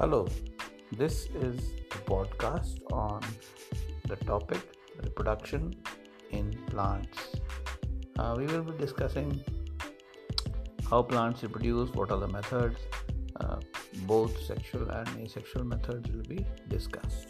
Hello, this is a podcast on the topic reproduction in plants. We will be discussing how plants reproduce, what are the methods, both sexual and asexual methods will be discussed.